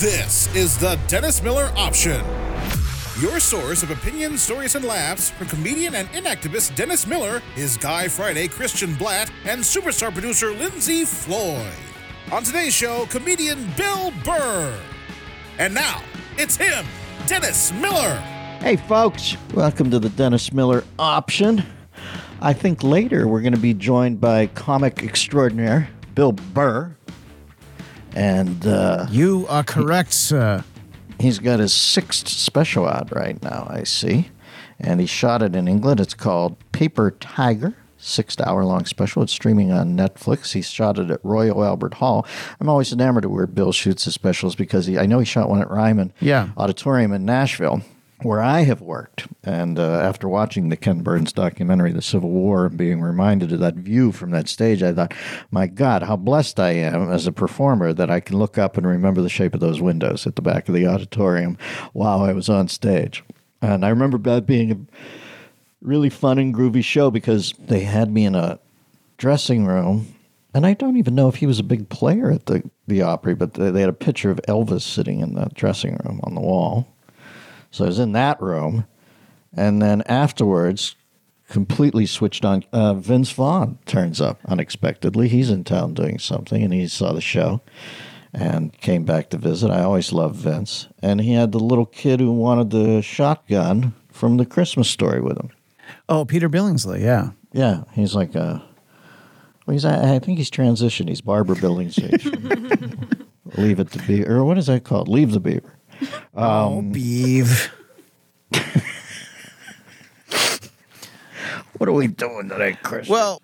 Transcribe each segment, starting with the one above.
This is the Dennis Miller Option, your source of opinions, stories, and laughs from comedian and inactivist Dennis Miller, his Guy Friday Christian Blatt, and superstar producer Lindsay Floyd. On today's show, comedian Bill Burr. And now, it's him, Dennis Miller. Hey, folks. Welcome to the Dennis Miller Option. I think later we're going to be joined by comic extraordinaire Bill Burr. And you are correct, sir. He's got his 6th special out right now, I see. And he shot it in England. It's called Paper Tiger, 6-hour-long special. It's streaming on Netflix. He shot it at Royal Albert Hall. I'm always enamored of where Bill shoots his specials because I know he shot one at Ryman Auditorium in Nashville, where I have worked. And after watching the Ken Burns documentary, The Civil War, and being reminded of that view from that stage, I thought, my God, how blessed I am as a performer that I can look up and remember the shape of those windows at the back of the auditorium while I was on stage. And I remember that being a really fun and groovy show because they had me in a dressing room. And I don't even know if he was a big player at the Opry, but they had a picture of Elvis sitting in the dressing room on the wall. So I was in that room, and then afterwards, completely switched on. Vince Vaughn turns up unexpectedly. He's in town doing something, and he saw the show and came back to visit. I always loved Vince. And he had the little kid who wanted the shotgun from The Christmas Story with him. Oh, Peter Billingsley, yeah. Yeah, he's like I think he's transitioned. He's Barbara Billingsley. Leave it to Beaver. Or what is that called? Leave the Beaver. Beav. What are we doing today, Christian? Well,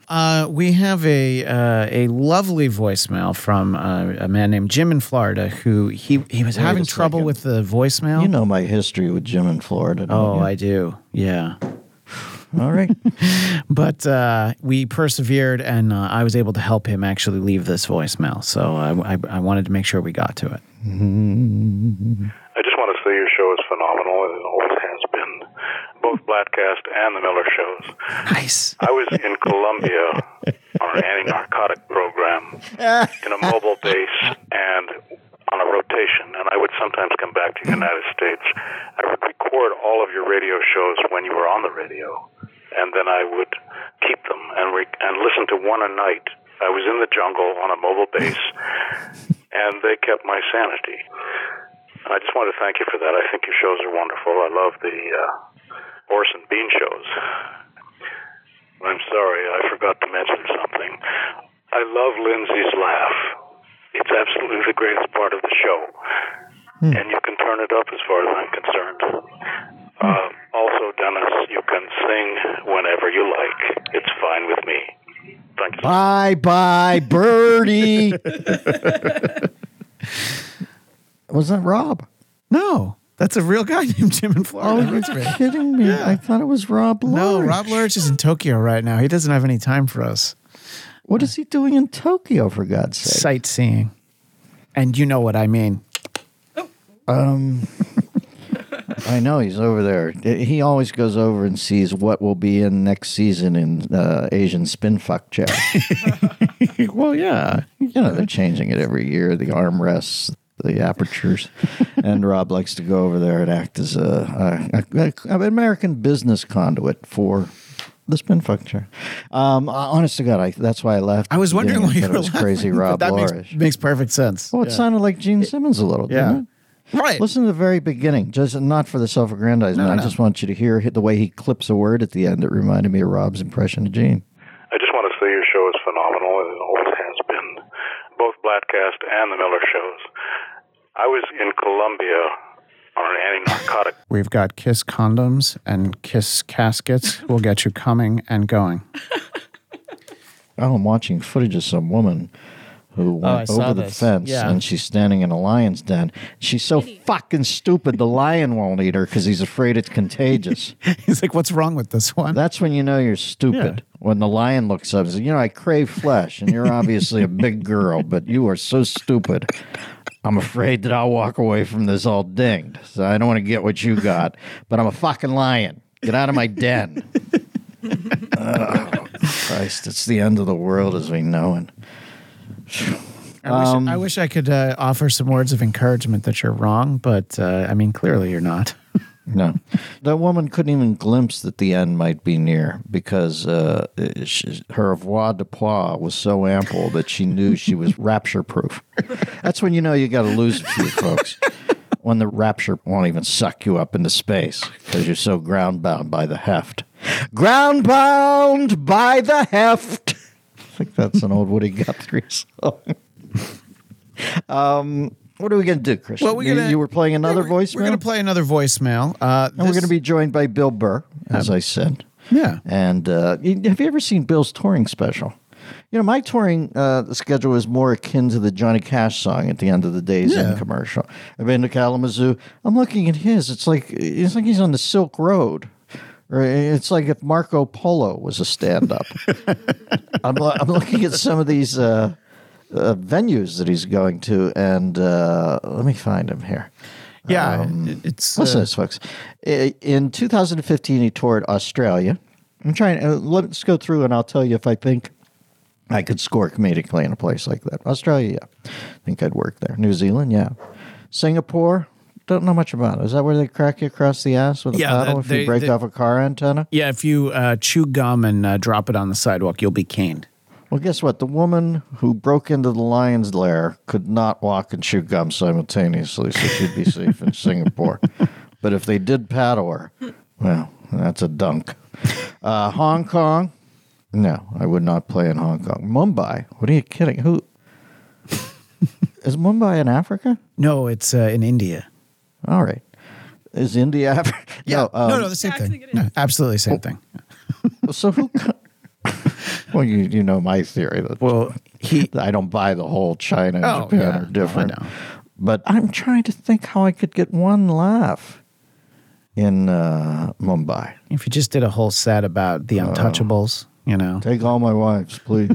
we have a lovely voicemail from a man named Jim in Florida who he was having trouble with the voicemail. You know my history with Jim in Florida. Oh, I do. Yeah. All right. But we persevered, and I was able to help him actually leave this voicemail. So I wanted to make sure we got to it. I just want to say your show is phenomenal, and it always has been, both Blackcast and the Miller shows. Nice. I was in Colombia on an anti-narcotic program in a mobile base and on a rotation, and I would sometimes come back to the United States. I would record all of your radio shows when you were on the radio, and then I would keep them and listen to one a night. I was in the jungle on a mobile base, and they kept my sanity. And I just wanted to thank you for that. I think your shows are wonderful. I love the Orson Bean shows. I'm sorry, I forgot to mention something. I love Lindsay's laugh. It's absolutely the greatest part of the show. And you can turn it up as far as I'm concerned. Also, Dennis, you can sing whenever you like. It's fine with me. Thank you. Bye-bye, birdie. Was that Rob? No. That's a real guy named Jim in Florida. Oh, you're kidding me. Yeah. I thought it was Rob Lurch. No, Rob Lurch is in Tokyo right now. He doesn't have any time for us. What is he doing in Tokyo, for God's sake? Sightseeing. And you know what I mean. I know he's over there. He always goes over and sees what will be in next season in Asian spin fuck chat. Well, yeah. You know, they're changing it every year, the armrests, the apertures. And Rob likes to go over there and act as an American business conduit for the spin fuck chat. Honest to God, that's why I left. I was wondering why you were laughing. Crazy Rob Lurch. Makes perfect sense. Well, it sounded like Gene Simmons a little, didn't it? Right. Listen to the very beginning, just not for the self-aggrandizement. No. I just want you to hear the way he clips a word at the end. It reminded me of Rob's impression of Gene. I just want to say your show is phenomenal, and it always has been, both Blackcast and the Miller shows. I was in Colombia on an anti-narcotic. We've got Kiss condoms and Kiss caskets. We'll get you coming and going. Oh, I'm watching footage of some woman who went over the fence, and she's standing in a lion's den. She's so fucking stupid, the lion won't eat her because he's afraid it's contagious. He's like, what's wrong with this one? That's when you know you're stupid, when the lion looks up and says, you know, I crave flesh, and you're obviously a big girl, but you are so stupid. I'm afraid that I'll walk away from this all dinged, so I don't want to get what you got, but I'm a fucking lion. Get out of my den. Oh, Christ, it's the end of the world as we know it. I wish I could offer some words of encouragement that you're wrong, but I mean, clearly you're not. No. That woman couldn't even glimpse that the end might be near because her avoirdupois was so ample that she knew she was rapture-proof. That's when you know you got to lose a few folks, when the rapture won't even suck you up into space because you're so ground-bound by the heft. Ground-bound by the heft! I think that's an old Woody Guthrie song. What are we going to do, Christian? Well, you were playing another voicemail? We're going to play another voicemail. And we're going to be joined by Bill Burr, as I said. Yeah. And have you ever seen Bill's touring special? You know, my touring schedule is more akin to the Johnny Cash song at the end of the Days End commercial. I've been to Kalamazoo. I'm looking at his. It's like he's on the Silk Road. It's like if Marco Polo was a stand-up. I'm looking at some of these venues that he's going to, and let me find him here. Yeah, listen to this, folks. In 2015, he toured Australia. I'm trying. Let's go through, and I'll tell you if I think I could score comedically in a place like that. Australia, yeah. I think I'd work there. New Zealand, yeah. Singapore. Don't know much about it. Is that where they crack you across the ass with a paddle if you break off a car antenna? Yeah, if you chew gum and drop it on the sidewalk, you'll be caned. Well, guess what? The woman who broke into the lion's lair could not walk and chew gum simultaneously, so she'd be safe in Singapore. But if they did paddle her, well, that's a dunk. Hong Kong? No, I would not play in Hong Kong. Mumbai? What are you kidding? Who? Is Mumbai in Africa? No, it's in India. All right. Is India Africa? Yeah. No, the same thing. No, absolutely same thing. So who... Well, you know my theory. That I don't buy the whole China and Japan are different. No, I know. But I'm trying to think how I could get one laugh in Mumbai. If you just did a whole set about the untouchables, you know. Take all my wives, please.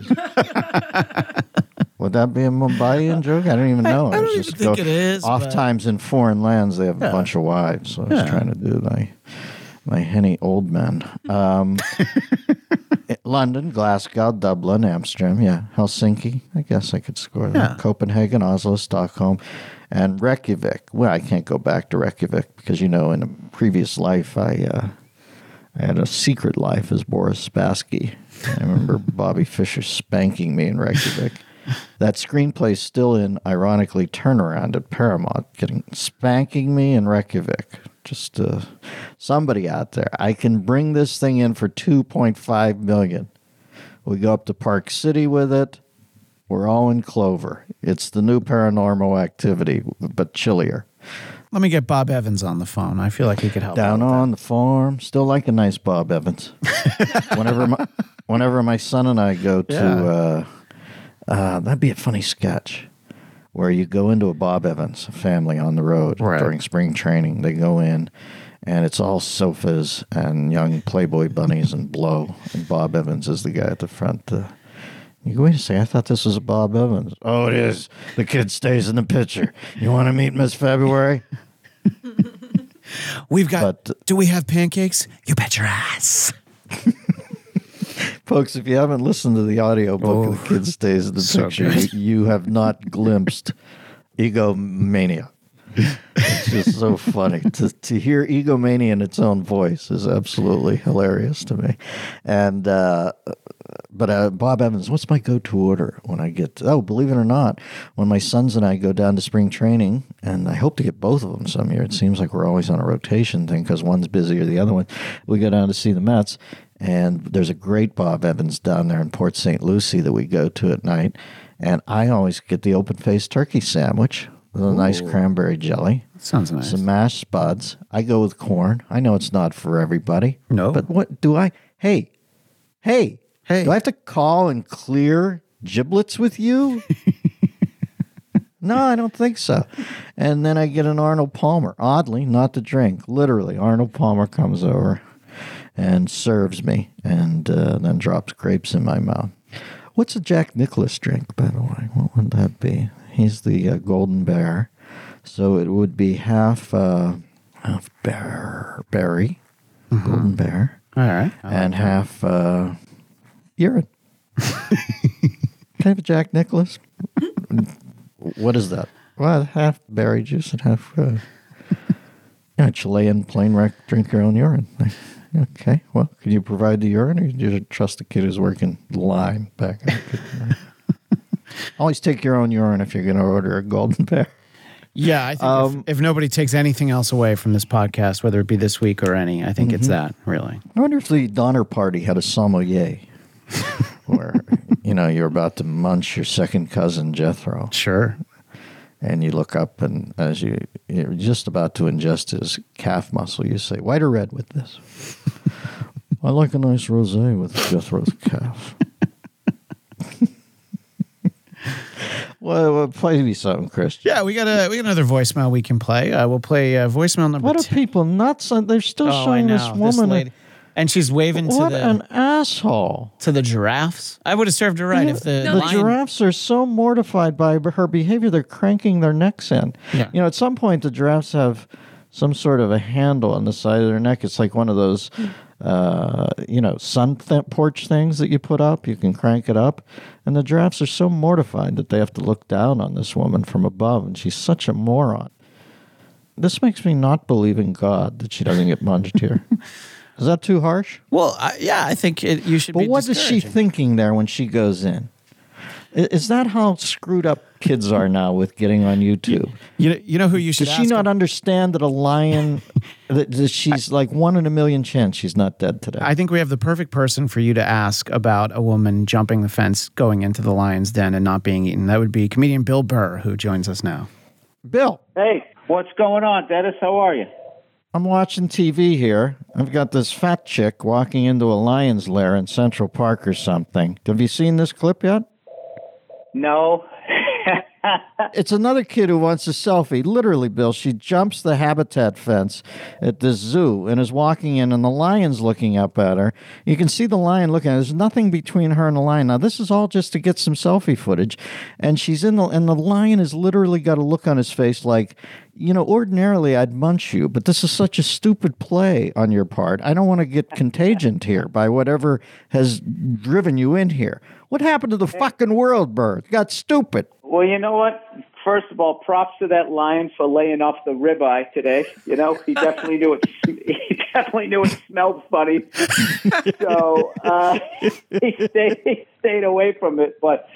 Would that be a Mumbaian joke? I don't even know. I don't even think it is. Oftentimes in foreign lands, they have a bunch of wives. So I was trying to do my henny old men. London, Glasgow, Dublin, Amsterdam, Helsinki. I guess I could score that. Copenhagen, Oslo, Stockholm, and Reykjavik. Well, I can't go back to Reykjavik because, you know, in a previous life, I had a secret life as Boris Spassky. I remember Bobby Fischer spanking me in Reykjavik. That screenplay's still in, ironically, Turnaround at Paramount, spanking me in Reykjavik. Just somebody out there. I can bring this thing in for $2.5 million. We go up to Park City with it. We're all in clover. It's the new Paranormal Activity, but chillier. Let me get Bob Evans on the phone. I feel like he could help. Down on the farm. Still like a nice Bob Evans. Whenever my son and I go to... that'd be a funny sketch. Where you go into a Bob Evans family on the road during spring training. They go in, and it's all sofas and young Playboy bunnies and blow. And Bob Evans is the guy at the front. You go, wait a second, I thought this was a Bob Evans. Oh, it is. The kid stays in the picture. You want to meet Miss February? Do we have pancakes? You bet your ass. Folks, if you haven't listened to the audiobook of The Kid Stays in the Picture, you have not glimpsed egomania. It's just so funny. to hear egomania in its own voice is absolutely hilarious to me. And But Bob Evans, what's my go-to order when I get believe it or not, when my sons and I go down to spring training, and I hope to get both of them some year. It seems like we're always on a rotation thing because one's busier the other one. We go down to see the Mets, and there's a great Bob Evans down there in Port St. Lucie that we go to at night, and I always get the open-faced turkey sandwich with a nice cranberry jelly. That sounds nice. Some mashed spuds. I go with corn. I know it's not for everybody. No. But what do I... Hey, do I have to call and clear giblets with you? No, I don't think so. And then I get an Arnold Palmer. Oddly, not to drink. Literally, Arnold Palmer comes over and serves me and then drops grapes in my mouth. What's a Jack Nicklaus drink, by the way? What would that be? He's the Golden Bear. So it would be half berry, Golden Bear. All right. And half... urine. Can I have a Jack Nicklaus? What is that? Well, half berry juice and half Chilean plain wreck, drink your own urine. Okay, well, can you provide the urine, or do you trust the kid who's working lime back? Always take your own urine if you're going to order a Golden Bear. Yeah, I think if nobody takes anything else away from this podcast, whether it be this week or any, I think it's that, really. I wonder if the Donner Party had a sommelier where, you're about to munch your second cousin, Jethro. Sure. And you look up, and as you're just about to ingest his calf muscle, you say, white or red with this? I like a nice rosé with Jethro's calf. Well, play me something, Christian. Yeah, we got another voicemail we can play. We'll play voicemail number 10. What are people nuts? They're still showing this woman. This and she's waving to the... What an asshole. To the giraffes. I would have served her right if the lion... The giraffes are so mortified by her behavior, they're cranking their necks in. Yeah. At some point, the giraffes have some sort of a handle on the side of their neck. It's like one of those... sun porch things that you put up, you can crank it up. And the giraffes are so mortified that they have to look down on this woman from above, and she's such a moron. This makes me not believe in God that she doesn't get munched here. Is that too harsh? Well, I think you should be discouraging. But what is she thinking there when she goes in? Is that how screwed up kids are now with getting on YouTube? You know who you should ask? Does she not understand that a lion, that she's like one in a million chance she's not dead today? I think we have the perfect person for you to ask about a woman jumping the fence, going into the lion's den and not being eaten. That would be comedian Bill Burr, who joins us now. Bill. Hey, what's going on, Dennis? How are you? I'm watching TV here. I've got this fat chick walking into a lion's lair in Central Park or something. Have you seen this clip yet? No. It's another kid who wants a selfie. Literally, Bill, she jumps the habitat fence at this zoo and is walking in, and the lion's looking up at her. You can see the lion looking at her. There's nothing between her and the lion. Now, this is all just to get some selfie footage. And she's and the lion has literally got a look on his face like, ordinarily I'd munch you, but this is such a stupid play on your part. I don't want to get contagioned here by whatever has driven you in here. What happened to the fucking world, Bird? It got stupid. Well, you know what? First of all, props to that lion for laying off the ribeye today. He definitely knew it. He definitely knew it smelled funny, so he stayed away from it. But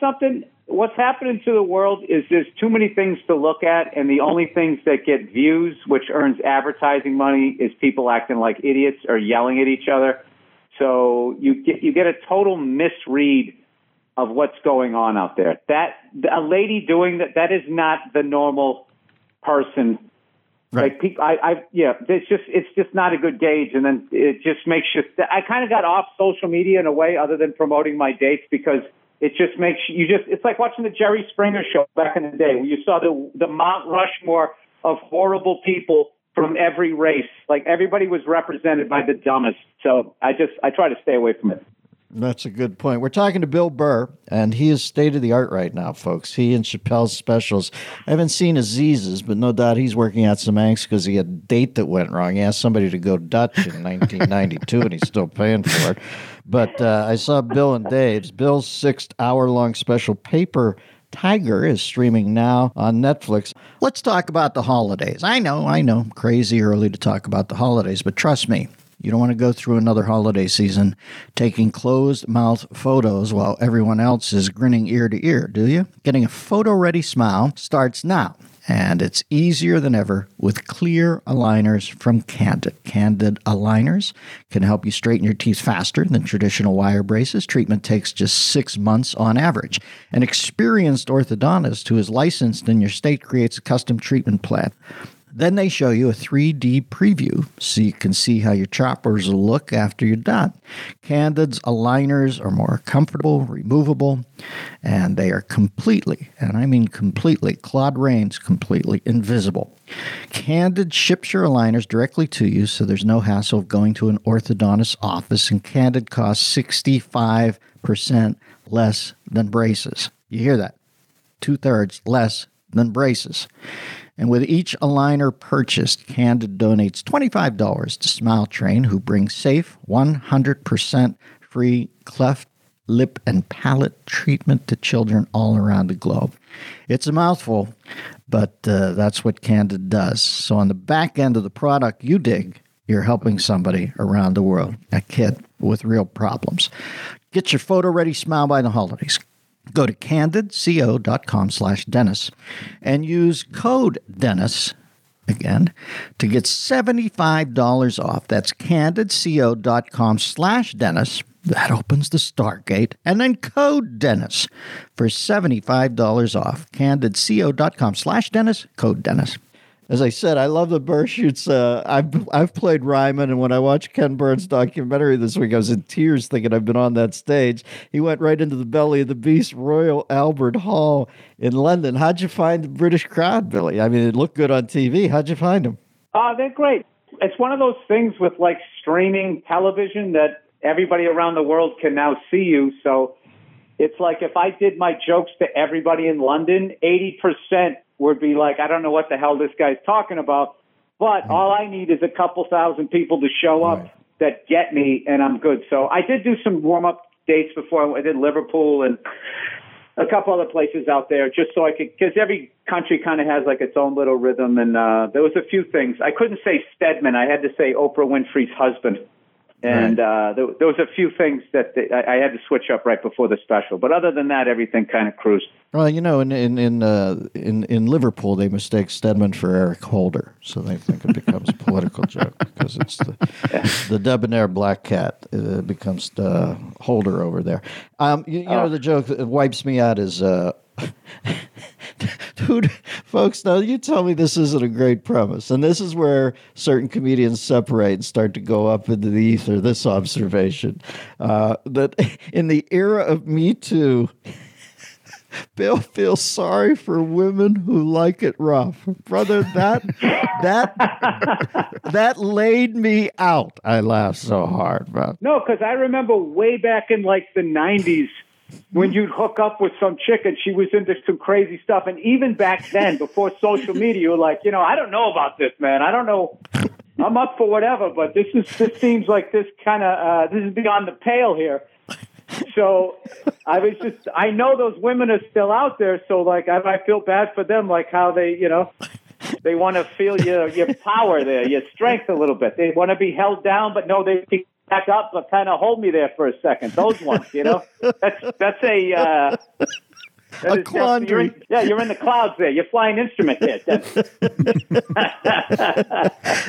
something. What's happening to the world is there's too many things to look at, and the only things that get views, which earns advertising money, is people acting like idiots or yelling at each other. So you get a total misread of what's going on out there. That a lady doing that is not the normal person. Right. Like people, it's just not a good gauge, and then it just makes you. I kind of got off social media in a way, other than promoting my dates, because it just makes you just. It's like watching the Jerry Springer show back in the day, where you saw the Mount Rushmore of horrible people from every race. Like everybody was represented by the dumbest. So I try to stay away from it. That's a good point. We're talking to Bill Burr, and he is state-of-the-art right now, folks. He and Chappelle's specials. I haven't seen Aziz's, but no doubt he's working out some angst because he had a date that went wrong. He asked somebody to go Dutch in 1992, and he's still paying for it. But I saw Bill and Dave's. Bill's 6th hour-long special, Paper Tiger, is streaming now on Netflix. Let's talk about the holidays. I know, crazy early to talk about the holidays, but trust me. You don't want to go through another holiday season taking closed-mouth photos while everyone else is grinning ear to ear, do you? Getting a photo-ready smile starts now, and it's easier than ever with clear aligners from Candid. Candid aligners can help you straighten your teeth faster than traditional wire braces. Treatment takes just 6 months on average. An experienced orthodontist who is licensed in your state creates a custom treatment plan. Then they show you a 3D preview so you can see how your choppers will look after you're done. Candid's aligners are more comfortable, removable, and they are completely, and I mean completely, Claude Rains completely invisible. Candid ships your aligners directly to you, so there's no hassle of going to an orthodontist's office, and Candid costs 65% less than braces. You hear that? 2/3 less than braces. And with each aligner purchased, Candid donates $25 to Smile Train, who brings safe, 100% free cleft lip and palate treatment to children all around the globe. It's a mouthful, but that's what Candid does. So on the back end of the product you dig, you're helping somebody around the world, a kid with real problems. Get your photo-ready smile by the holidays. Go to candidco.com/Dennis and use code Dennis, again, to get $75 off. That's candidco.com/Dennis. That opens the Stargate. And then code Dennis for $75 off. Candidco.com/Dennis, code Dennis. As I said, I love the Burr shoots. I've played Ryman, and when I watched Ken Burns' documentary this week, I was in tears thinking I've been on that stage. He went right into the belly of the beast, Royal Albert Hall in London. How'd you find the British crowd, Billy? I mean, it looked good on TV. How'd you find them? They're great. It's one of those things with, like, streaming television that everybody around the world can now see you. So it's like if I did my jokes to everybody in London, 80% would be like, I don't know what the hell this guy's talking about, but all I need is a couple thousand people to show up that get me, and I'm good. So I did do some warm-up dates before. I did Liverpool and a couple other places out there just so I could, because every country kind of has like its own little rhythm, and there was a few things. I couldn't say Stedman. I had to say Oprah Winfrey's husband. And there was a few things that I had to switch up right before the special. But other than that, everything kind of cruised. Well, you know, in Liverpool, they mistake Stedman for Eric Holder. So they think it becomes a political joke because it's the debonair black cat becomes Holder over there. You know, the joke that wipes me out is... Dude, folks, now you tell me this isn't a great premise. And this is where certain comedians separate and start to go up into the ether, this observation, that in the era of Me Too, Bill feels sorry for women who like it rough. Brother, that laid me out. I laughed so hard, bro. No, because I remember way back in like the 90s, when you'd hook up with some chick and she was into some crazy stuff. And even back then, before social media, you were like, you know, I don't know about this, man. I don't know. I'm up for whatever, but this seems like this kind of, this is beyond the pale here. So I know those women are still out there. So like, I feel bad for them, like how they, you know, they want to feel your power there, your strength a little bit. They want to be held down, but no, they think back up, but kind of hold me there for a second. Those ones, you know, that's a quandary. You're in the clouds there. You're flying instrument there.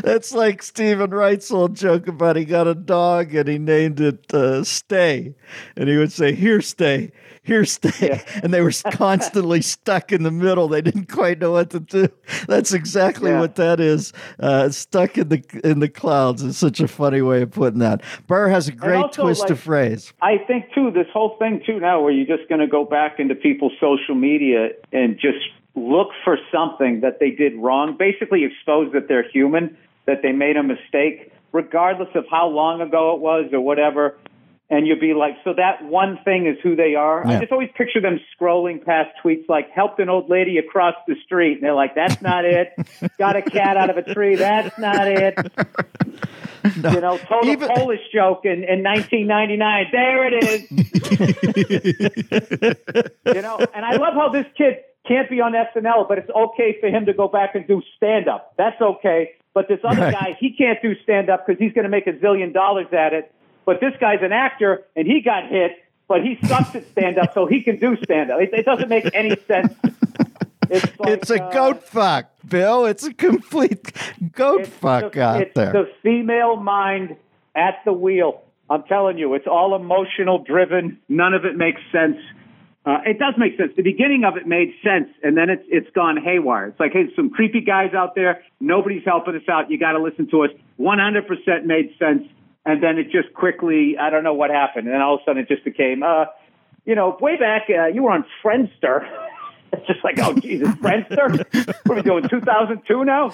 That's like Stephen Wright's old joke about he got a dog and he named it Stay. And he would say, here, Stay. Here, Stay. Yeah. And they were constantly stuck in the middle. They didn't quite know what to do. That's exactly what that is. Stuck in the clouds is such a funny way of putting that. Burr has a great twist of phrase. I think, too, this whole thing, too, now where you're just going to go back into people's social media and just look for something that they did wrong, basically expose that they're human, that they made a mistake, regardless of how long ago it was or whatever. And you'd be like, so that one thing is who they are? Yeah. I just always picture them scrolling past tweets like, helped an old lady across the street. And they're like, that's not it. Got a cat out of a tree. That's not it. No. You know, told a Polish joke in 1999. There it is. You know, and I love how this kid can't be on SNL, but it's okay for him to go back and do stand-up. That's okay. But this other guy, he can't do stand-up because he's going to make $1 zillion at it. But this guy's an actor, and he got hit, but he sucks at stand-up, so he can do stand-up. It doesn't make any sense. It's, like, it's a goat fuck, Bill. It's a complete goat fuck out there. It's the female mind at the wheel. I'm telling you, it's all emotional-driven. None of it makes sense. It does make sense. The beginning of it made sense, and then it's gone haywire. It's like, hey, some creepy guys out there. Nobody's helping us out. You got to listen to us. 100% made sense. And then it just quickly, I don't know what happened. And then all of a sudden it just became, you know, way back, you were on Friendster. It's just like, oh, Jesus, Friendster? What are we doing, 2002 now?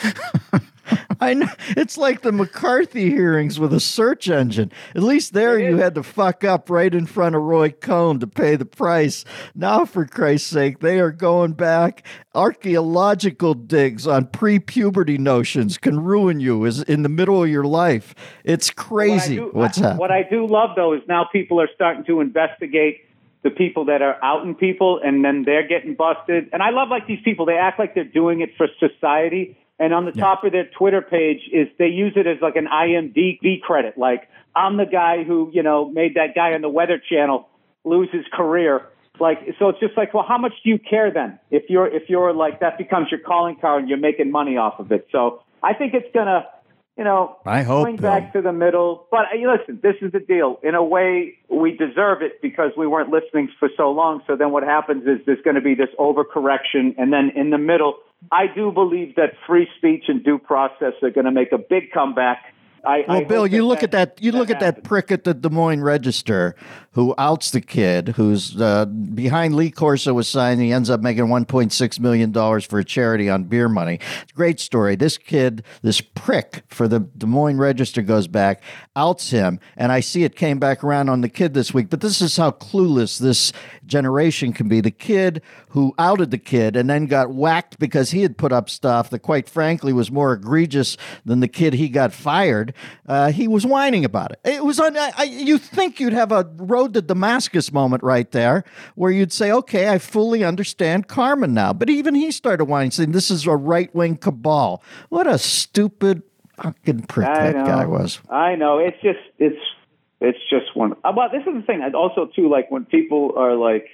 I know. It's like the McCarthy hearings with a search engine. At least there you had to fuck up right in front of Roy Cohn to pay the price. Now, for Christ's sake, they are going back. Archaeological digs on pre-puberty notions can ruin you in the middle of your life. It's crazy what's happening. What I do love, though, is now people are starting to investigate the people that are outing people, and then they're getting busted. And I love, like, these people, they act like they're doing it for society. And on the top of their Twitter page is they use it as like an IMDb credit. Like, I'm the guy who, you know, made that guy on the Weather Channel lose his career. Like, so it's just like, well, how much do you care then? If you're like, that becomes your calling card and you're making money off of it. So I think it's going to, you know, I hope going back to the middle. But hey, listen, this is the deal. In a way, we deserve it because we weren't listening for so long. So then what happens is there's going to be this overcorrection. And then in the middle, I do believe that free speech and due process are going to make a big comeback. Bill, you look at that. You look at that prick at the Des Moines Register who outs the kid who's behind Lee Corso was signed. He ends up making $1.6 million for a charity on beer money. Great story. This kid, this prick for the Des Moines Register goes back, outs him, and I see it came back around on the kid this week. But this is how clueless this generation can be. The kid who outed the kid and then got whacked because he had put up stuff that, quite frankly, was more egregious than the kid he got fired. He was whining about it. It was on. You think you'd have a road to Damascus moment right there, where you'd say, "Okay, I fully understand Carmen now." But even he started whining, saying, "This is a right-wing cabal." What a stupid fucking prick that guy was. I know. It's just one. Well, this is the thing. Also, too, like when people are like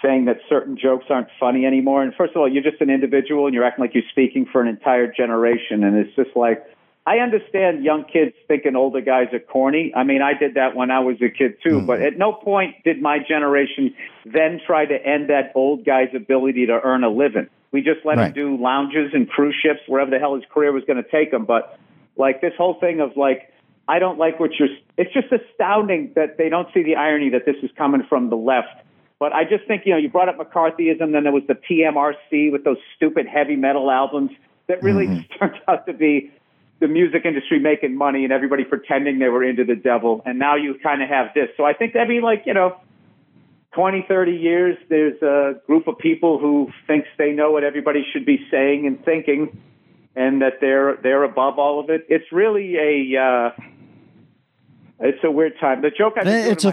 saying that certain jokes aren't funny anymore. And first of all, you're just an individual, and you're acting like you're speaking for an entire generation. And it's just like, I understand young kids thinking older guys are corny. I mean, I did that when I was a kid, too. But at no point did my generation then try to end that old guy's ability to earn a living. We just let him do lounges and cruise ships, wherever the hell his career was going to take him. But, like, this whole thing of, like, I don't like what you're – it's just astounding that they don't see the irony that this is coming from the left. But I just think, you know, you brought up McCarthyism, then there was the PMRC with those stupid heavy metal albums that really just turned out to be – the music industry making money and everybody pretending they were into the devil. And now you kind of have this. So I think every, like, you know, 20, 30 years, there's a group of people who thinks they know what everybody should be saying and thinking and that they're above all of it. It's really a, it's a weird time. The joke it's a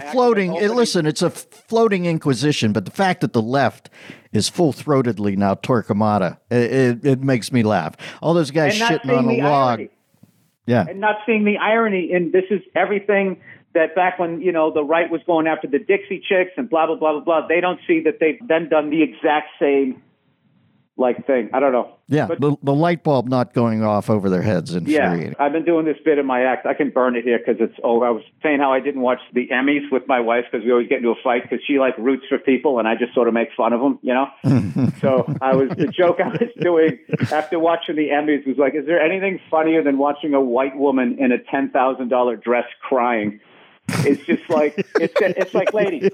floating inquisition, but the fact that the left is full-throatedly now Torquemada, it makes me laugh. All those guys shitting on a log. Irony. Yeah. And not seeing the irony in this is everything that back when, you know, the right was going after the Dixie Chicks and blah, blah, blah, blah, blah, they don't see that they've then done the exact same like thing. I don't know. Yeah, but the light bulb not going off over their heads. Infuriating. Yeah, I've been doing this bit in my act. I can burn it here because it's over. I was saying how I didn't watch the Emmys with my wife because we always get into a fight because she like roots for people and I just sort of make fun of them, you know? The joke I was doing after watching the Emmys was like, is there anything funnier than watching a white woman in a $10,000 dress crying? It's just like, it's like, lady,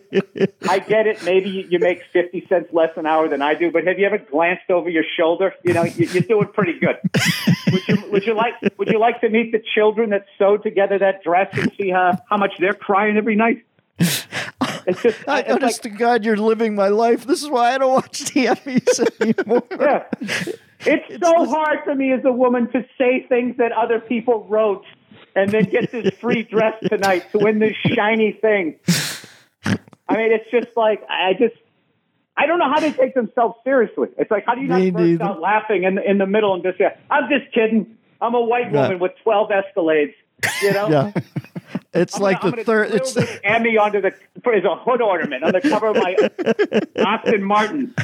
I get it. Maybe you make 50 cents less an hour than I do, but have you ever glanced over your shoulder? You know, you're doing pretty good. Would you like to meet the children that sewed together that dress and see how much they're crying every night? It's just, I honest like, to God, you're living my life. This is why I don't watch the Emmys anymore. Yeah. It's so hard for me as a woman to say things that other people wrote. And then get this free dress tonight to win this shiny thing. I mean, it's just like, I don't know how they take themselves seriously. It's like, how do you not burst out laughing in the middle and just say, I'm just kidding. I'm a white woman with 12 Escalades, you know? Yeah. It's it's the Emmy onto the, is a hood ornament on the cover of my Austin Martin.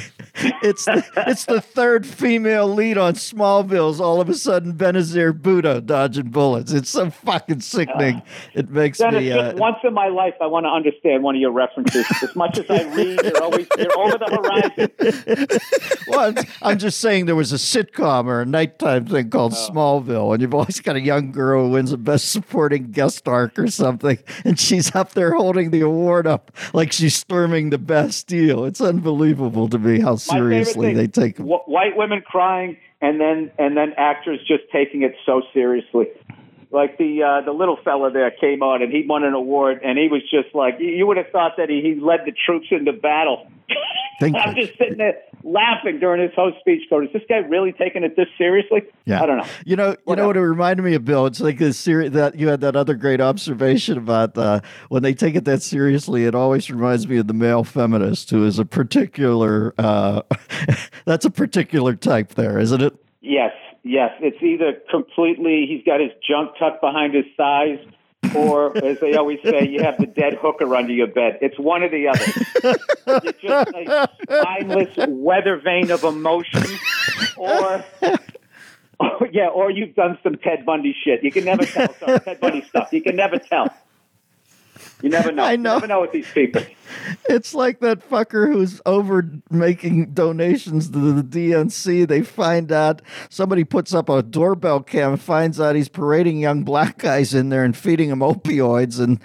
It's the third female lead on Smallville's. All of a sudden, Benazir Bhutto dodging bullets. It's so fucking sickening. It makes me. Just once in my life, I want to understand one of your references. As much as I read, you're over the horizon. Well, I'm just saying there was a sitcom or a nighttime thing called Smallville, and you've always got a young girl who wins the best supporting guest arc or something, and she's up there holding the award up like she's storming the Bastille. It's unbelievable to me how seriously they take them. White women crying and then actors just taking it so seriously. Like the little fella there came on and he won an award, and he was just like, you would have thought that he led the troops into battle. I'm just sitting there laughing during his whole speech. Going, is this guy really taking it this seriously? Yeah. I don't know. You know what it reminded me of, Bill? It's like this series that you had that other great observation about when they take it that seriously. It always reminds me of the male feminist, who is a particular. That's a particular type, there, isn't it? Yes. It's either completely he's got his junk tucked behind his thighs. Or, as they always say, you have the dead hooker under your bed. It's one or the other. It's just a mindless weather vane of emotion. Or you've done some Ted Bundy shit. You can never tell. Sorry, Ted Bundy stuff. You can never tell. You never know. I know. You never know with these people. It's like that fucker who's over making donations to the DNC. They find out somebody puts up a doorbell cam, finds out he's parading young black guys in there and feeding them opioids. And,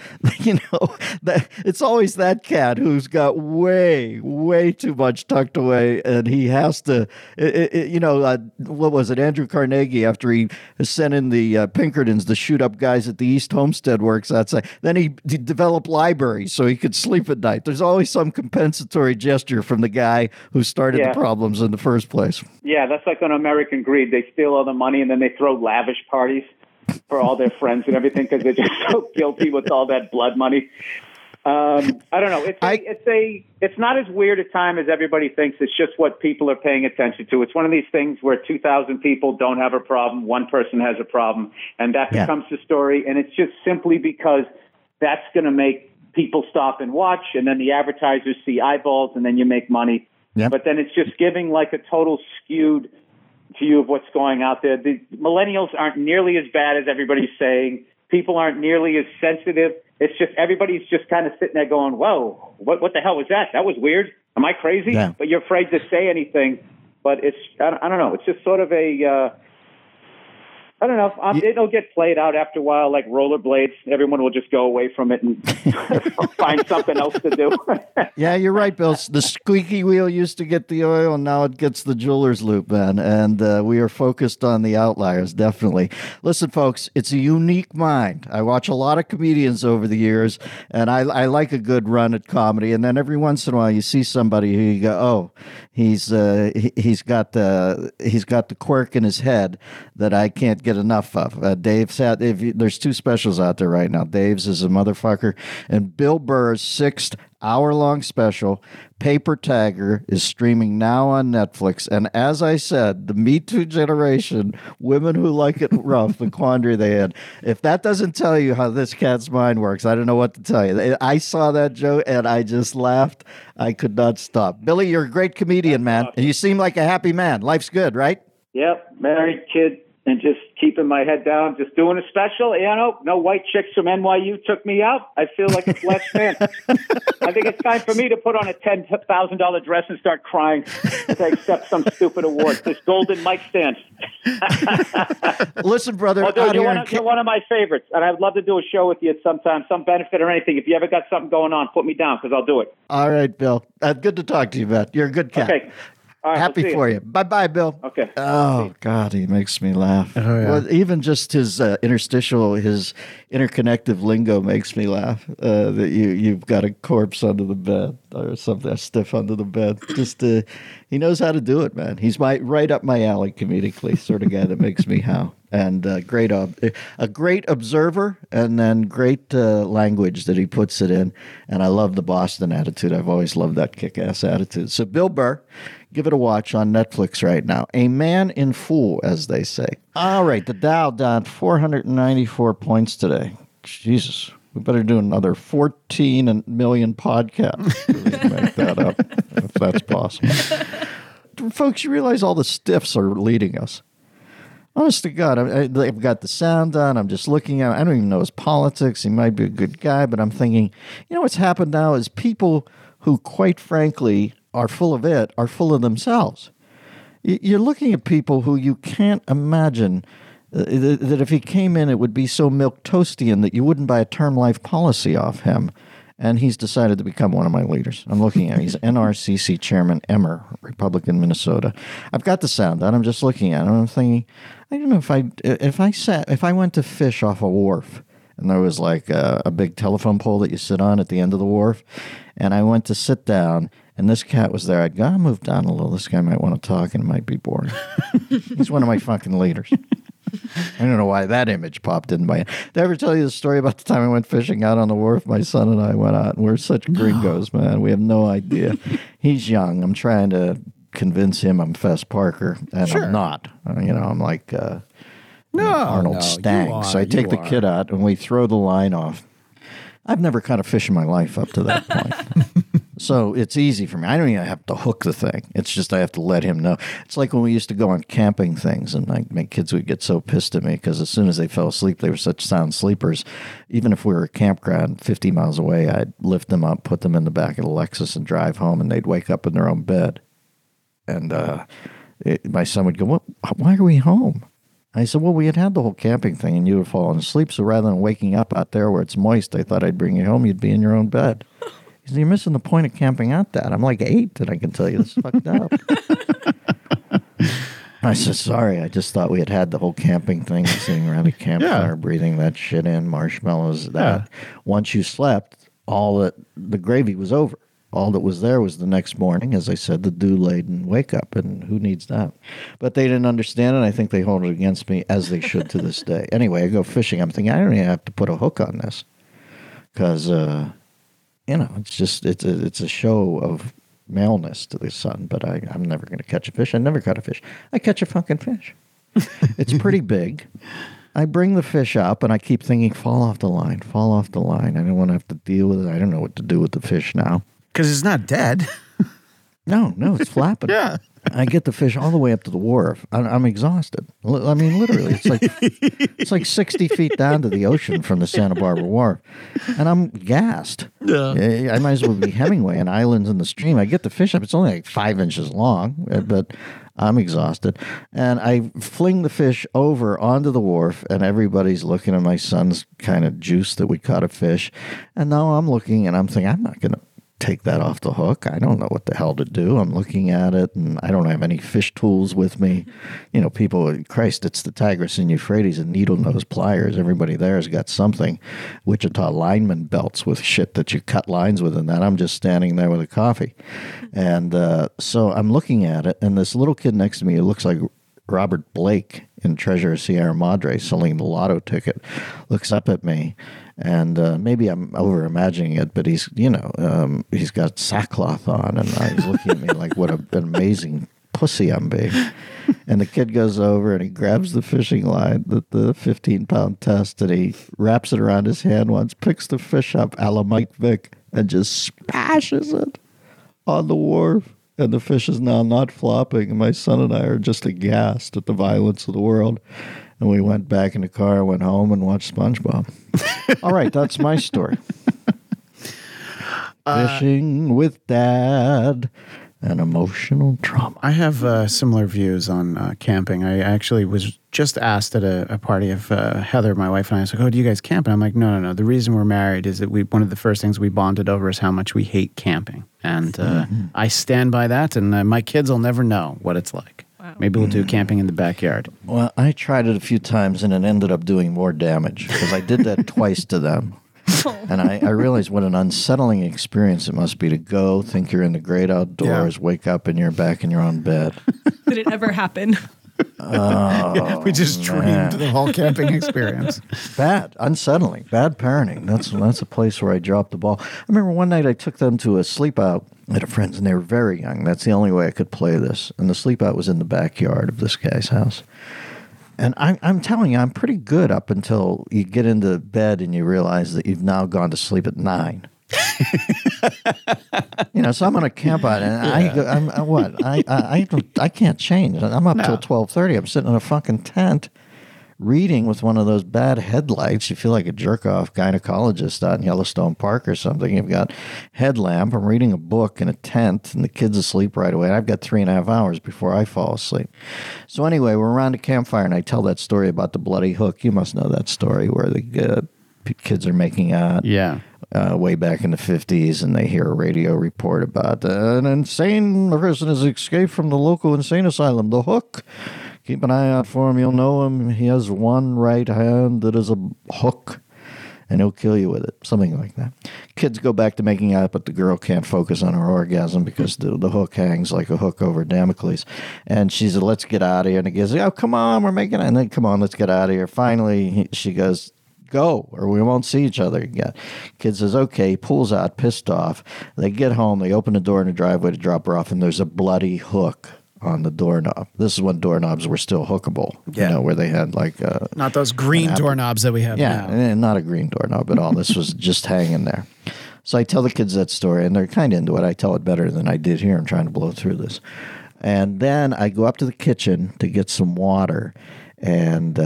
you know, that it's always that cat who's got way, way too much tucked away. And he has to, what was it? Andrew Carnegie, after he sent in the Pinkertons to shoot up guys at the East Homestead Works outside, then he developed libraries so he could sleep at night. There's always some compensatory gesture from the guy who started the problems in the first place. Yeah, that's like on American Greed. They steal all the money and then they throw lavish parties for all their friends and everything because they're just so guilty with all that blood money. I don't know. It's not as weird a time as everybody thinks. It's just what people are paying attention to. It's one of these things where 2,000 people don't have a problem. One person has a problem, and that becomes the story. And it's just simply because that's going to make people stop and watch, and then the advertisers see eyeballs, and then you make money. Yep. But then it's just giving like a total skewed view of what's going out there. The millennials aren't nearly as bad as everybody's saying. People aren't nearly as sensitive. It's just everybody's just kind of sitting there going, whoa, what the hell was that? That was weird. Am I crazy? Yeah. But you're afraid to say anything. But it's, I don't know. It's just sort of a... I don't know. It'll get played out after a while, like rollerblades. Everyone will just go away from it and find something else to do. Yeah, you're right, Bill. The squeaky wheel used to get the oil, and now it gets the jeweler's loop, man. And we are focused on the outliers, definitely. Listen, folks, it's a unique mind. I watch a lot of comedians over the years, and I like a good run at comedy. And then every once in a while, you see somebody who you go, "Oh, he's got the quirk in his head that I can't get." Enough of Dave's had. There's two specials out there right now. Dave's is a motherfucker, and Bill Burr's 6th hour-long special, Paper Tiger, is streaming now on Netflix. And as I said, the Me Too generation, women who like it rough, the quandary they had. If that doesn't tell you how this cat's mind works, I don't know what to tell you. I saw that joke and I just laughed. I could not stop. Billy, you're a great comedian, man. And you seem like a happy man. Life's good, right? Yep. Married, kid. And just keeping my head down, just doing a special. You know, no white chicks from NYU took me out. I feel like a blessed man. I think it's time for me to put on a $10,000 dress and start crying as I accept some stupid award. This golden mic stand. Listen, brother. Although you're one of my favorites, and I'd love to do a show with you at some time, some benefit or anything. If you ever got something going on, put me down because I'll do it. All right, Bill. Good to talk to you, man. You're a good cat. Okay. Right, happy for you. Bye-bye, Bill. Okay. Oh, God, he makes me laugh. Oh, yeah. Well, even just his interstitial, his interconnective lingo makes me laugh. That you've got a corpse under the bed or something, a stiff under the bed. Just he knows how to do it, man. He's right up my alley comedically, sort of guy that makes me howl. And a great observer, and then great language that he puts it in. And I love the Boston attitude. I've always loved that kick-ass attitude. So Bill Burr, give it a watch on Netflix right now. A man in full, as they say. All right, the Dow down 494 points today. Jesus, we better do another 14 million podcasts to make that up, if that's possible. Folks, you realize all the stiffs are leading us. Honest to God, I've got the sound on. I'm just looking at him. I don't even know his politics. He might be a good guy, but I'm thinking, you know what's happened now is people who, quite frankly, are full of it are full of themselves. You're looking at people who you can't imagine that if he came in, it would be so milquetoastian that you wouldn't buy a term life policy off him. And he's decided to become one of my leaders. I'm looking at him. He's NRCC Chairman Emmer, Republican, Minnesota. I've got the sound on. I'm just looking at him. I'm thinking, I don't know if I went to fish off a wharf, and there was like a big telephone pole that you sit on at the end of the wharf, and I went to sit down, and this cat was there. I'd go, I'll move down a little. This guy might want to talk, and it might be boring. He's one of my fucking leaders. I don't know why that image popped in my head. Did I ever tell you the story about the time I went fishing out on the wharf? My son and I went out, and we're such gringos, man. We have no idea. He's young. I'm trying to convince him I'm Fess Parker, and sure. I'm not. You know, I'm like Arnold Stang. So I take the kid out, and we throw the line off. I've never caught a fish in my life up to that point. So it's easy for me. I don't even have to hook the thing. It's just I have to let him know. It's like when we used to go on camping things, and like my kids would get so pissed at me because as soon as they fell asleep, they were such sound sleepers. Even if we were a campground 50 miles away, I'd lift them up, put them in the back of the Lexus, and drive home, and they'd wake up in their own bed. And my son would go, "What? Why are we home?" I said, "Well, we had the whole camping thing, and you had fallen asleep. So rather than waking up out there where it's moist, I thought I'd bring you home. You'd be in your own bed." You're missing the point of camping out, Dad. I'm like 8, and I can tell you this is fucked up. I said, "Sorry, I just thought we had the whole camping thing, sitting around a campfire, breathing that shit in, marshmallows, that." Yeah. Once you slept, all the gravy was over. All that was there was the next morning, as I said, the dew-laden wake-up, and who needs that? But they didn't understand it. I think they hold it against me, as they should to this day. Anyway, I go fishing. I'm thinking, I don't even have to put a hook on this, because... you know, it's just it's a show of maleness to the sun, but I'm never going to catch a fish. I never caught a fish. I catch a fucking fish. It's pretty big. I bring the fish up, and I keep thinking, fall off the line. I don't want to have to deal with it. I don't know what to do with the fish now. Because it's not dead. No, it's flapping. Yeah. I get the fish all the way up to the wharf. I'm exhausted. I mean, literally, it's like 60 feet down to the ocean from the Santa Barbara Wharf, and I'm gassed. Yeah. I might as well be Hemingway and Islands in the Stream. I get the fish up. It's only like 5 inches long, but I'm exhausted. And I fling the fish over onto the wharf, and everybody's looking at my son's kind of juice that we caught a fish. And now I'm looking, and I'm thinking, I'm not going to take that off the hook. I don't know what the hell to do. I'm looking at it, and I don't have any fish tools with me. You know, people, Christ, it's the Tigris and Euphrates and needle nose pliers. Everybody there has got something. Wichita lineman belts with shit that you cut lines with, and that I'm just standing there with a coffee. And so I'm looking at it, and this little kid next to me, it looks like Robert Blake in Treasure of Sierra Madre selling the lotto ticket, looks up at me. And maybe I'm over-imagining it, but he's, you know, he's got sackcloth on, and he's looking at me like, what an amazing pussy I'm being. And the kid goes over, and he grabs the fishing line, the 15-pound test, and he wraps it around his hand once, picks the fish up a la Mike Vick, and just smashes it on the wharf. And the fish is now not flopping, and my son and I are just aghast at the violence of the world. And we went back in the car, went home, and watched SpongeBob. All right, that's my story. Fishing with Dad and emotional trauma. I have similar views on camping. I actually was just asked at a party of Heather, my wife, and I was like, "Oh, do you guys camp?" And I'm like, no. The reason we're married is that one of the first things we bonded over is how much we hate camping. And I stand by that, and my kids will never know what it's like. Wow. Maybe we'll do camping in the backyard. Well, I tried it a few times, and it ended up doing more damage because I did that twice to them. And I realized what an unsettling experience it must be to go, think you're in the great outdoors, wake up, and you're back in your own bed. Did it ever happen? Oh, yeah, we just dreamed the whole camping experience. Bad, unsettling, bad parenting. That's a place where I dropped the ball. I remember one night I took them to a sleepout at a friend's, and they were very young. That's the only way I could play this. And the sleepout was in the backyard of this guy's house. And I'm telling you, I'm pretty good up until you get into bed and you realize that you've now gone to sleep at 9. You know, so I'm on a camp out, and I can't change. I'm up till 12:30. I'm sitting in a fucking tent reading with one of those bad headlights. You feel like a jerk-off gynecologist out in Yellowstone Park or something. You've got headlamp. I'm reading a book in a tent, and the kid's asleep right away. And I've got 3.5 hours before I fall asleep. So anyway, we're around a campfire, and I tell that story about the bloody hook. You must know that story where the kids are making out. Yeah. way back in the 50s, and they hear a radio report about an insane person has escaped from the local insane asylum, The Hook. Keep an eye out for him. You'll know him. He has one right hand that is a hook, and he'll kill you with it. Something like that. Kids go back to making out, but the girl can't focus on her orgasm because the hook hangs like a hook over Damocles. And she said, let's get out of here. And he goes, oh, come on, we're making out. And then, come on, let's get out of here. Finally, she goes, go, or we won't see each other again. Kid says, okay, pulls out, pissed off. They get home. They open the door in the driveway to drop her off, and there's a bloody hook on the doorknob. This is when doorknobs were still hookable, yeah. You know, where they had like a... Not those green doorknobs that we have now. Yeah, not a green doorknob at all. This was just hanging there. So I tell the kids that story, and they're kind of into it. I tell it better than I did here. I'm trying to blow through this. And then I go up to the kitchen to get some water, and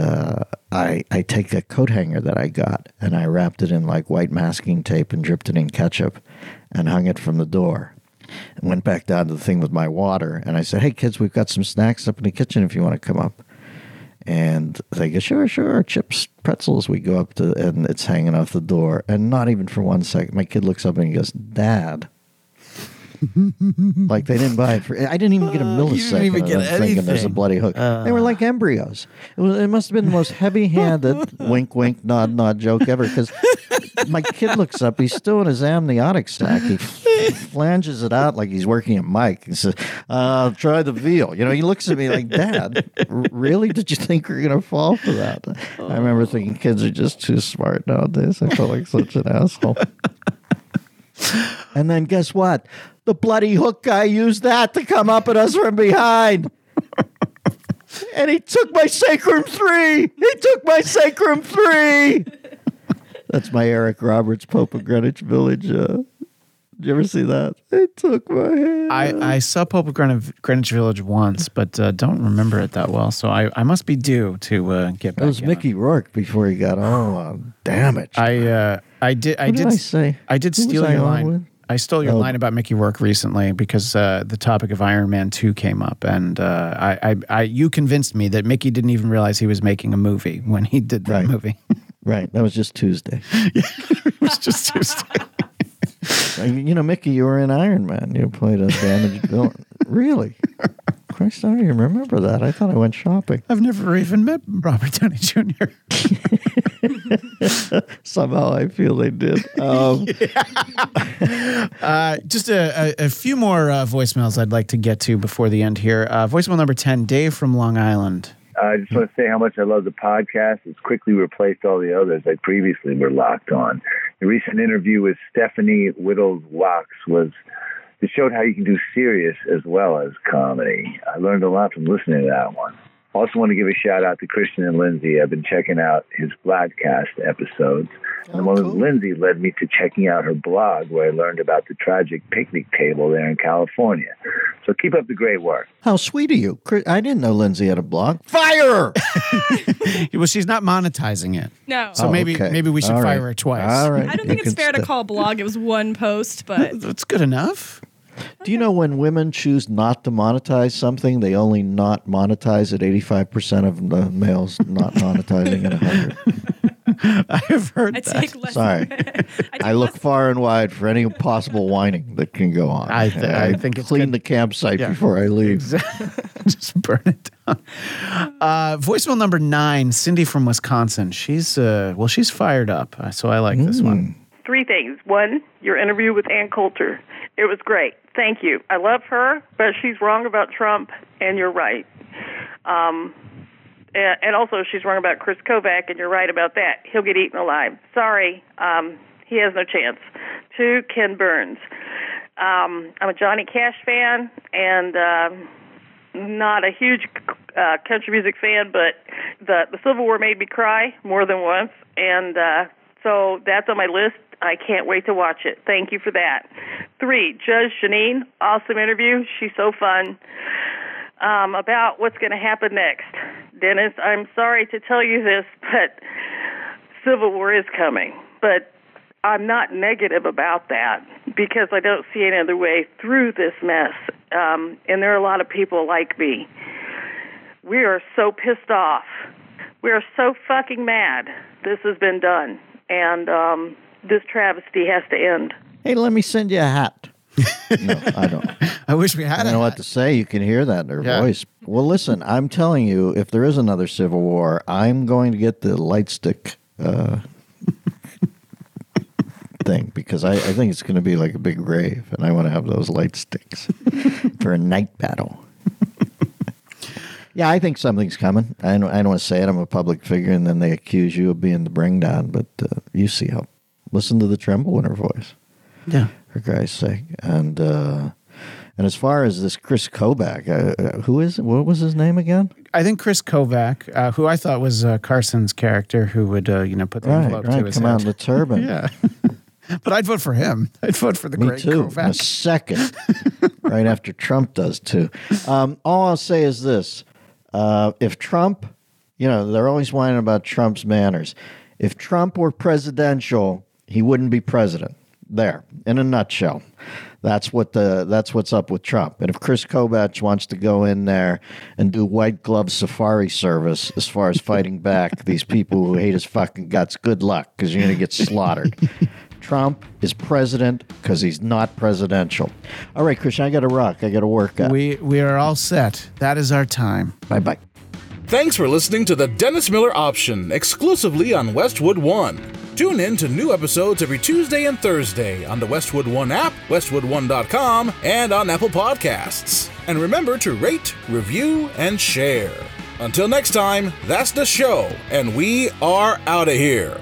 I take a coat hanger that I got, and I wrapped it in like white masking tape and dripped it in ketchup and hung it from the door. And went back down to the thing with my water. And I said, hey, kids, we've got some snacks up in the kitchen if you want to come up. And they go, sure, sure, chips, pretzels. We go up to, and it's hanging off the door. And not even for 1 second. My kid looks up and he goes, Dad. Like they didn't buy it for, I didn't even get a millisecond. You didn't even get anything. There's a bloody hook. They were like embryos. It must have been the most heavy-handed wink, wink, nod, nod joke ever. Because my kid looks up. He's still in his amniotic sac. He flanges it out like he's working at Mike. He says, try the veal. You know, he looks at me like, Dad, really? Did you think you were going to fall for that? Oh. I remember thinking kids are just too smart nowadays. I felt like such an asshole. And then guess what? The bloody hook guy used that to come up at us from behind. And he took my sacrum three. He took my sacrum three. That's my Eric Roberts, Pope of Greenwich Village. Did you ever see that? He took my hand. I saw Pope of Greenwich Village once, but don't remember it that well. So I must be due to get back. It was Mickey Rourke before he got damaged. I did steal your line. I stole your line about Mickey Rourke recently because the topic of Iron Man 2 came up, and you convinced me that Mickey didn't even realize he was making a movie when he did that movie. Right. That was just Tuesday. Yeah, it was just Tuesday. You know, Mickey, you were in Iron Man. You played a damaged villain. Really? Christ, I don't even remember that. I thought I went shopping. I've never even met Robert Downey Jr. Somehow I feel they did. Just a few more voicemails I'd like to get to before the end here. Voicemail number 10, Dave from Long Island. I just want to say how much I love the podcast. It's quickly replaced all the others I previously were locked on. The recent interview with Stephanie Whittles-Wax It showed how you can do serious as well as comedy. I learned a lot from listening to that one. I also want to give a shout out to Christian and Lindsay. I've been checking out his Blackcast episodes. And the one with Lindsay led me to checking out her blog, where I learned about the tragic picnic table there in California. So keep up the great work. How sweet of you. I didn't know Lindsay had a blog. Fire her! Well, she's not monetizing it. No. So maybe we should fire her twice. All right. I don't think it's fair to call a blog. It was one post, but... That's good enough. Do you know when women choose not to monetize something, they only not monetize at 85% of the males not monetizing at 100%? I have heard that. Sorry. I look far and wide for any possible whining that can go on. I think it's clean the campsite before I leave. Just burn it down. Voicemail number 9, Cindy from Wisconsin. She's she's fired up, so I like this one. 3 things. 1, your interview with Ann Coulter. It was great. Thank you. I love her, but she's wrong about Trump, and you're right. And also, she's wrong about Chris Kovac, and you're right about that. He'll get eaten alive. Sorry. He has no chance. 2, Ken Burns. I'm a Johnny Cash fan, and not a huge country music fan, but the Civil War made me cry more than once, and so that's on my list. I can't wait to watch it. Thank you for that. 3, Judge Jeanine, awesome interview. She's so fun. About what's going to happen next. Dennis, I'm sorry to tell you this, but Civil War is coming. But I'm not negative about that because I don't see any other way through this mess. And there are a lot of people like me. We are so pissed off. We are so fucking mad. This has been done. And this travesty has to end. Hey, let me send you a hat. No, I don't. I wish we had it. I don't know what to say. You can hear that in her voice. Well, listen, I'm telling you, if there is another Civil War, I'm going to get the light stick thing, because I think it's going to be like a big rave, and I want to have those light sticks for a night battle. Yeah, I think something's coming. I don't want to say it. I'm a public figure, and then they accuse you of being the bring down, but you see how. Listen to the tremble in her voice. Yeah. For Christ's sake. And as far as this Chris Kobach, who is, what was his name again? I think Chris Kobach, who I thought was Carson's character, who would, put the envelope to his head. Come out in the turban. Yeah. But I'd vote for him. I'd vote for the Me great too, Kobach. In a second. Right after Trump does too. All I'll say is this. If Trump, they're always whining about Trump's manners. If Trump were presidential, he wouldn't be president. There, in a nutshell, that's what's up with Trump. And if Chris Kobach wants to go in there and do white glove safari service as far as fighting back these people who hate his fucking guts, good luck, because you're going to get slaughtered. Trump is president because he's not presidential. All right, Christian, I got to rock. I got to work out. We are all set. That is our time. Bye-bye. Thanks for listening to The Dennis Miller Option, exclusively on Westwood One. Tune in to new episodes every Tuesday and Thursday on the Westwood One app, westwood1.com, and on Apple Podcasts. And remember to rate, review, and share. Until next time, that's the show, and we are out of here.